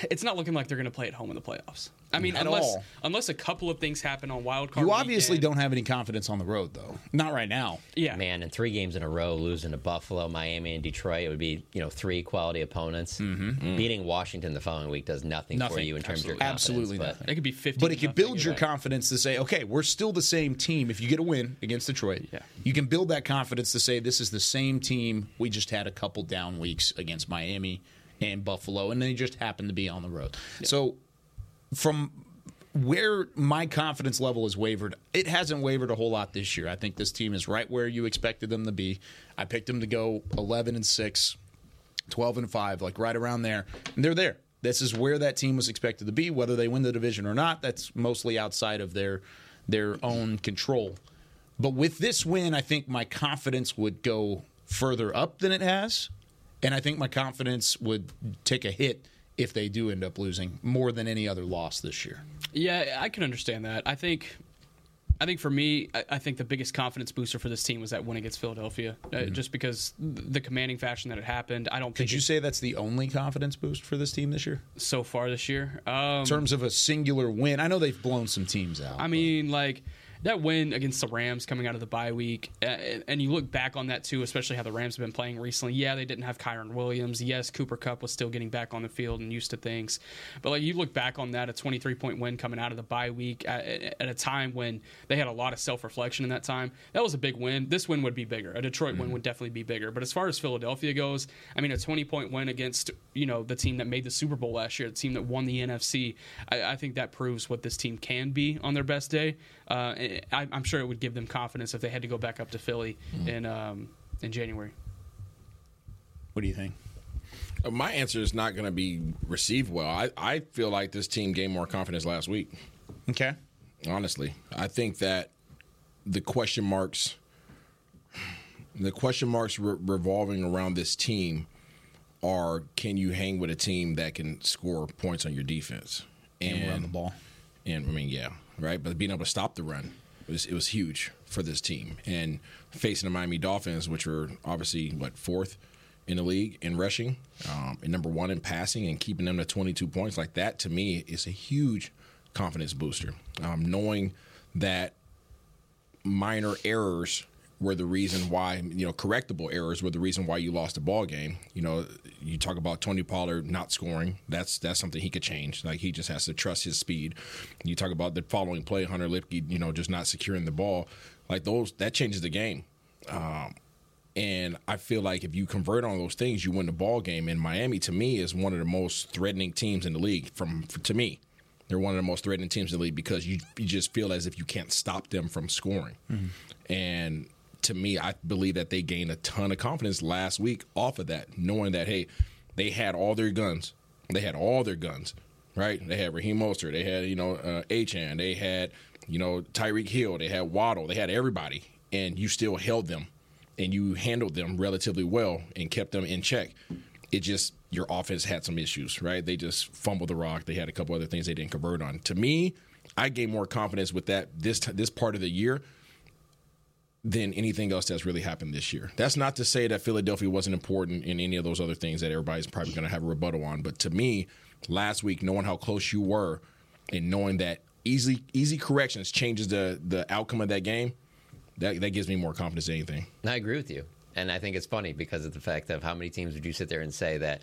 it's not looking like they're going to play at home in the playoffs. I mean, at unless all. unless a couple of things happen on wild card. You obviously weekend. don't have any confidence on the road, though. Not right now. Yeah, man. In three games in a row, losing to Buffalo, Miami, and Detroit, it would be you know three quality opponents. Mm-hmm. Mm-hmm. Beating Washington the following week does nothing, nothing. for you in terms Absolutely. of your confidence. Absolutely nothing. It could be fifty. But it could build your right. confidence to say, okay, we're still the same team. If you get a win against Detroit, yeah. you can build that confidence to say this is the same team. We just had a couple down weeks against Miami and Buffalo, and they just happened to be on the road. Yeah. So. From where my confidence level has wavered, it hasn't wavered a whole lot this year. I think this team is right where you expected them to be. I picked them to go eleven and six, twelve and five, like right around there. And they're there. This is where that team was expected to be. Whether they win the division or not, that's mostly outside of their their own control. But with this win, I think my confidence would go further up than it has, and I think my confidence would take a hit if they do end up losing, more than any other loss this year. Yeah, I can understand that. I think I think for me, I, I think the biggest confidence booster for this team was that win against Philadelphia, uh, mm-hmm. just because the commanding fashion that it happened. I don't. Could think you it, say that's the only confidence boost for this team this year? So far this year, um, in terms of a singular win, I know they've blown some teams out. I but. mean, like. That win against the Rams coming out of the bye week, and you look back on that too, especially how the Rams have been playing recently. Yeah, they didn't have Kyron Williams. Yes, Cooper Kupp was still getting back on the field and used to things. But like you look back on that, a twenty-three point win coming out of the bye week at, at a time when they had a lot of self-reflection in that time. That was a big win. This win would be bigger. A Detroit mm-hmm. win would definitely be bigger. But as far as Philadelphia goes, I mean, a twenty-point win against, you know, the team that made the Super Bowl last year, the team that won the N F C, I, I think that proves what this team can be on their best day. Uh, and I'm sure it would give them confidence if they had to go back up to Philly mm. in um, in January. What do you think? Uh, my answer is not going to be received well. I, I feel like this team gained more confidence last week. Okay. Honestly, I think that the question marks, the question marks re- revolving around this team are: can you hang with a team that can score points on your defense and, and run the ball? And I mean, yeah. Right, but being able to stop the run, it was, it was huge for this team. And facing the Miami Dolphins, which were obviously, what, fourth in the league in rushing, um, and number one in passing, and keeping them to twenty-two points like that, to me, is a huge confidence booster. Um, knowing that minor errors were the reason why, you know, correctable errors were the reason why you lost the ball game. You know, you talk about Tony Pollard not scoring. That's that's something he could change. Like, he just has to trust his speed. You talk about the following play, Hunter Luepke, you know, just not securing the ball. Like, those, that changes the game. Um, and I feel like if you convert on those things, you win the ball game. And Miami, to me, is one of the most threatening teams in the league. From to me, they're one of the most threatening teams in the league because you, you just feel as if you can't stop them from scoring. Mm-hmm. And to me, I believe that they gained a ton of confidence last week off of that, knowing that, hey, they had all their guns. They had all their guns, right? They had Raheem Mostert. They had, you know, uh, Achane. They had, you know, Tyreek Hill. They had Waddle. They had everybody, and you still held them, and you handled them relatively well and kept them in check. It just, your offense had some issues, right? They just fumbled the rock. They had a couple other things they didn't convert on. To me, I gained more confidence with that this this part of the year than anything else that's really happened this year. That's not to say that Philadelphia wasn't important in any of those other things that everybody's probably going to have a rebuttal on. But to me, last week, knowing how close you were and knowing that easy easy corrections changes the the outcome of that game, that, that gives me more confidence than anything. I agree with you. And I think it's funny because of the fact of how many teams would you sit there and say that,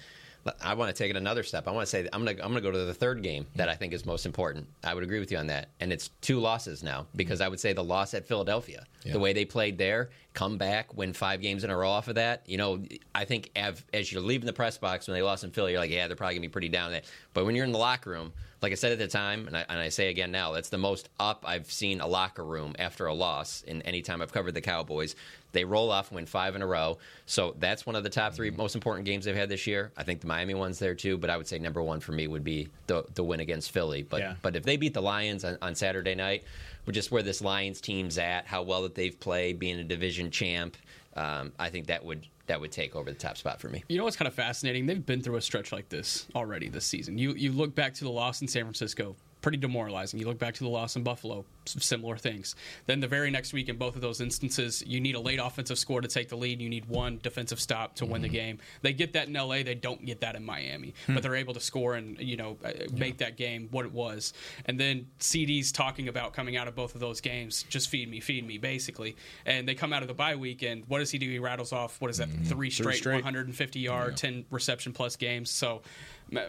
I want to take it another step. I want to say that I'm going to, I'm going to go to the third game that I think is most important. I would agree with you on that. And it's two losses now because I would say the loss at Philadelphia, yeah. the way they played there, come back, win five games in a row off of that. You know, I think av- as you're leaving the press box when they lost in Philly, you're like, yeah, they're probably going to be pretty down. That. But when you're in the locker room, like I said at the time, and I, and I say again now, that's the most up I've seen a locker room after a loss in any time I've covered the Cowboys. They roll off, win five in a row. So that's one of the top three most important games they've had this year. I think the Miami one's there too, but I would say number one for me would be the, the win against Philly. But yeah. but if they beat the Lions on, on Saturday night, just where this Lions team's at, how well that they've played, being a division champ, um, I think that would that would take over the top spot for me. You know what's kind of fascinating? They've been through a stretch like this already this season. You you look back to the loss in San Francisco, pretty demoralizing. You look back to the loss in Buffalo, similar things. Then the very next week in both of those instances, you need a late offensive score to take the lead. You need one defensive stop to mm-hmm. win the game. They get that in L A. They don't get that in Miami. Hmm. But they're able to score and, you know, make yeah. that game what it was. And then C D's talking about coming out of both of those games, just feed me, feed me, basically. And they come out of the bye week, and what does he do? He rattles off, what is that, mm-hmm. three, straight, three straight one hundred fifty-yard, yeah. ten reception-plus games. So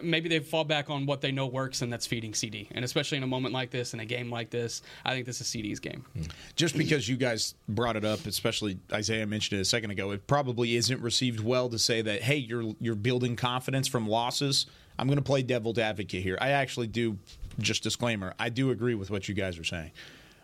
maybe they fall back on what they know works, and that's feeding C D. And especially in a moment like this, in a game like this, I think this is C D's game. Just because you guys brought it up, especially Isaiah mentioned it a second ago, it probably isn't received well to say that, hey, you're you're building confidence from losses. I'm going to play devil's advocate here. I actually do, just disclaimer, I do agree with what you guys are saying.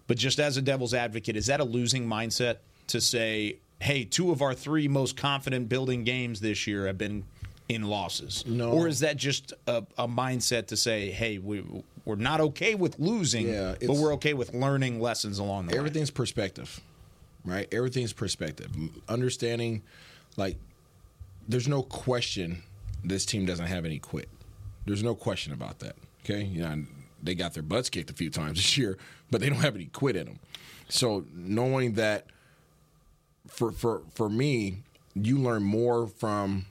But just as a devil's advocate, is that a losing mindset to say, hey, two of our three most confident building games this year have been in losses? No. Or is that just a, a mindset to say, hey, we, we're not okay with losing, yeah, but we're okay with learning lessons along the way? Everything's perspective, right? Everything's perspective. Understanding, like, there's no question this team doesn't have any quit. There's no question about that, okay? You know, they got their butts kicked a few times this year, but they don't have any quit in them. So knowing that, for for, for me, you learn more from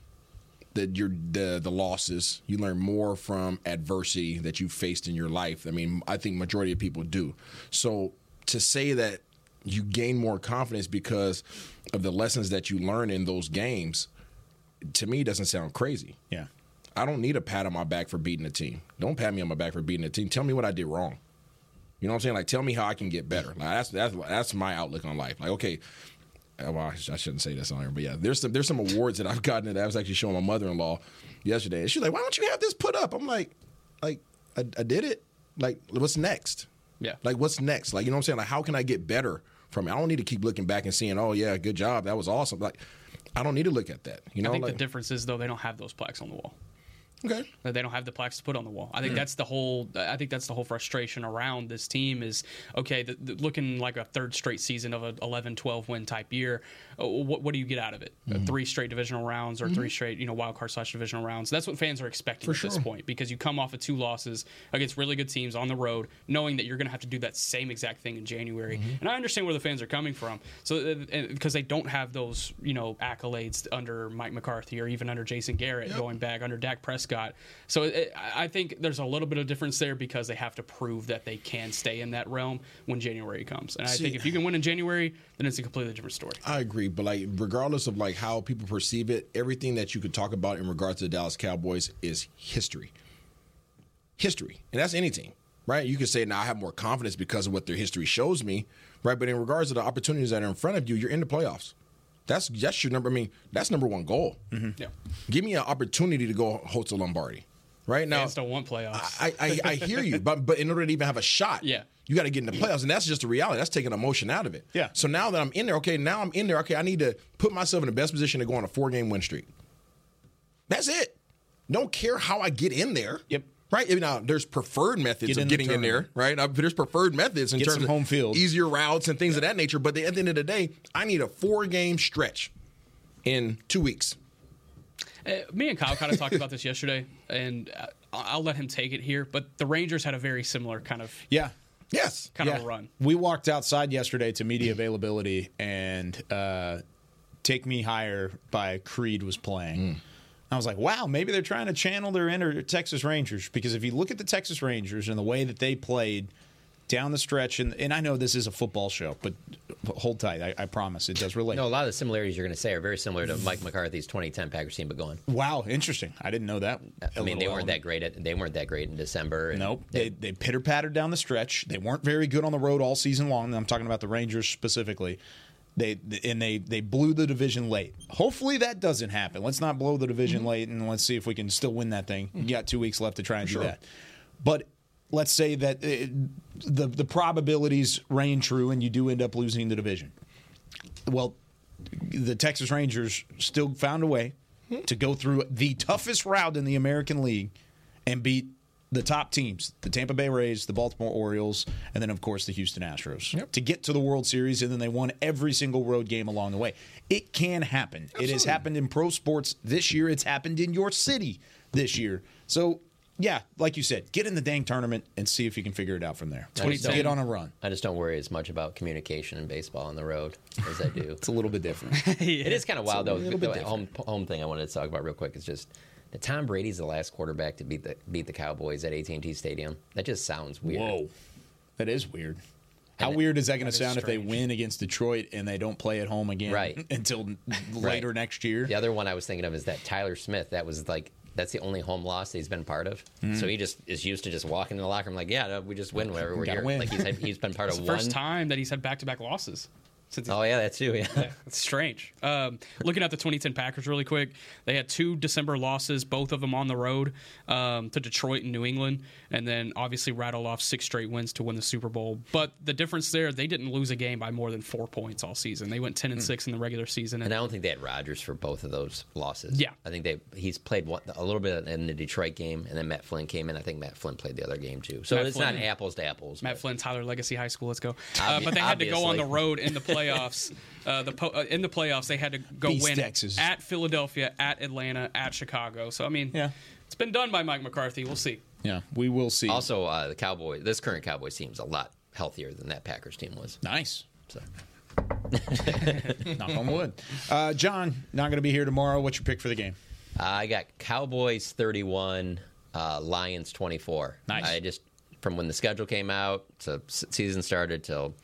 the your the, the losses. You learn more from adversity that you faced in your life. I mean, I think majority of people do. So to say that you gain more confidence because of the lessons that you learn in those games, to me, doesn't sound crazy. Yeah. I don't need a pat on my back for beating a team. Don't pat me on my back for beating a team. Tell me what I did wrong. You know what I'm saying? Like, tell me how I can get better. Like, that's that's that's my outlook on life. Like, okay, well, I shouldn't say this on here, but yeah, there's some there's some awards that I've gotten that I was actually showing my mother-in-law yesterday, and she's like, "Why don't you have this put up?" I'm like, "Like, I, I did it. Like, what's next? Yeah. Like, what's next? Like, you know what I'm saying? Like, how can I get better from it? I don't need to keep looking back and seeing, oh yeah, good job, that was awesome. Like, I don't need to look at that. You know, I think like, the difference is though they don't have those plaques on the wall. Okay. They don't have the plaques to put on the wall. I think mm. that's the whole. I think that's the whole frustration around this team is okay. The, the, looking like a third straight season of an eleven twelve win type year. What, what do you get out of it? Mm-hmm. Uh, three straight divisional rounds or mm-hmm. three straight you know wild card slash divisional rounds. That's what fans are expecting For at sure. this point because you come off of two losses against really good teams on the road, knowing that you're going to have to do that same exact thing in January. Mm-hmm. And I understand where the fans are coming from. So because uh, they don't have those you know accolades under Mike McCarthy or even under Jason Garrett yep. going back under Dak Prescott. Scott. So it, I think there's a little bit of difference there because they have to prove that they can stay in that realm when January comes. And I See, think if you can win in January, then it's a completely different story. I agree. But like, regardless of like how people perceive it, everything that you could talk about in regards to the Dallas Cowboys is history. History. And that's any team, right? You could say, now I have more confidence because of what their history shows me, right? But in regards to the opportunities that are in front of you, you're in the playoffs. That's that's your number. I mean, that's number one goal. Mm-hmm. Yeah. Give me an opportunity to go host a Lombardi, right now. Fans don't want playoffs. I, I, I hear you, but but in order to even have a shot, yeah. you got to get in the playoffs, and that's just the reality. That's taking emotion out of it. Yeah. So now that I'm in there, okay, now I'm in there. Okay, I need to put myself in the best position to go on a four game win streak. That's it. Don't care how I get in there. Yep. Right now, there's preferred methods Get of getting the in there. Right, now, there's preferred methods in Get terms of home field, easier routes, and things yeah. of that nature. But at the end of the day, I need a four-game stretch in two weeks. Uh, me and Kyle kind of talked about this yesterday, and I'll let him take it here. But the Rangers had a very similar kind of yeah. yes, kind yeah. of a run. We walked outside yesterday to media availability, and uh, "Take Me Higher" by Creed was playing. Mm. I was like, wow, maybe they're trying to channel their inner Texas Rangers. Because if you look at the Texas Rangers and the way that they played down the stretch, and, and I know this is a football show, but hold tight. I, I promise it does relate. No, a lot of the similarities you're going to say are very similar to Mike McCarthy's twenty ten Packers team, but going. Wow, interesting. I didn't know that. I mean, they weren't that great at, they weren't that great in December. And nope. They, they pitter-pattered down the stretch. They weren't very good on the road all season long. I'm talking about the Rangers specifically. They and they, they blew the division late. Hopefully that doesn't happen. Let's not blow the division mm-hmm. late, and let's see if we can still win that thing. You got two weeks left to try and sure. do that. But let's say that it, the the probabilities reign true, and you do end up losing the division. Well, the Texas Rangers still found a way mm-hmm. to go through the toughest route in the American League and beat the top teams, the Tampa Bay Rays, the Baltimore Orioles, and then, of course, the Houston Astros, yep. to get to the World Series, and then they won every single road game along the way. It can happen. Absolutely. It has happened in pro sports this year. It's happened in your city this year. So, yeah, like you said, get in the dang tournament and see if you can figure it out from there. Get on a run. I just don't worry as much about communication in baseball on the road as I do. It's a little bit different. yeah. It is kind of wild, though. The home, home thing I wanted to talk about real quick is just – Tom Brady's the last quarterback to beat the beat the Cowboys at A T and T Stadium. That just sounds weird. Whoa, that is weird. How weird is that going to sound if they win against Detroit and they don't play at home again right. until later right. next year? The other one I was thinking of is that Tyler Smith. That was like that's the only home loss that he's been part of. Mm-hmm. So he just is used to just walking in the locker room like, yeah, no, we just win wherever we're here. Win. Like he's had, he's been part of the one. First time that he's had back to back losses. Oh, yeah, that's too, yeah. yeah. It's strange. Um, looking at the twenty ten Packers really quick, they had two December losses, both of them on the road um, to Detroit and New England, and then obviously rattled off six straight wins to win the Super Bowl. But the difference there, they didn't lose a game by more than four points all season. They went ten and six and six in the regular season. And, and I don't think they had Rodgers for both of those losses. Yeah. I think they he's played one, a little bit in the Detroit game, and then Matt Flynn came in. I think Matt Flynn played the other game, too. So Matt it's Flynn, not apples to apples. Matt Flynn, Tyler Legacy High School, let's go. Uh, but they had obviously. to go on the road in the play. Playoffs, uh, the po- uh, in the playoffs, they had to go Beast win Texas. At Philadelphia, at Atlanta, at Chicago. So, I mean, yeah. it's been done by Mike McCarthy. We'll see. Yeah, we will see. Also, uh, the Cowboys, this current Cowboys team is a lot healthier than that Packers team was. Nice. So. Knock on wood. Uh, John, not going to be here tomorrow. What's your pick for the game? Uh, I got Cowboys thirty-one, uh, Lions twenty-four. Nice. I just, from when the schedule came out, to season started till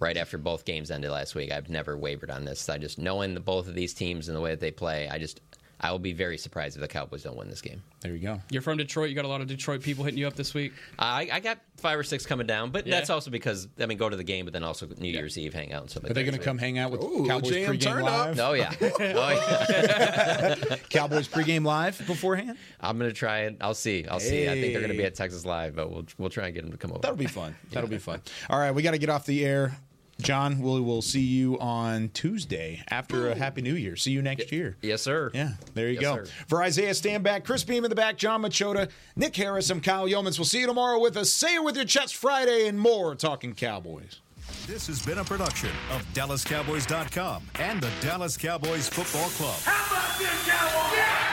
right after both games ended last week, I've never wavered on this. I just, knowing the, both of these teams and the way that they play, I just, I will be very surprised if the Cowboys don't win this game. There you go. You're from Detroit. You got a lot of Detroit people hitting you up this week. Uh, I, I got five or six coming down, but yeah. that's also because, I mean, go to the game, but then also New yeah. Year's Eve hang out and stuff like that. Are they going to come hang out with Ooh, Cowboys J M pregame live? Oh, yeah. oh, yeah. Cowboys pregame live beforehand? I'm going to try it. I'll see. I'll hey. see. I think they're going to be at Texas Live, but we'll we'll try and get them to come over. That'll be fun. That'll yeah. be fun. All right, we got to get off the air. John, we'll, we'll see you on Tuesday after Ooh. a Happy New Year. See you next year. Yes, sir. Yeah, there you yes, go. Sir. For Isaiah Stanback, Chris Beam in the back, John Machota, Nick Harris, I'm Kyle Yeomans. We'll see you tomorrow with us. Say It With Your Chest Friday and more Talking Cowboys. This has been a production of Dallas Cowboys dot com and the Dallas Cowboys Football Club. How about this, Cowboys? Yeah!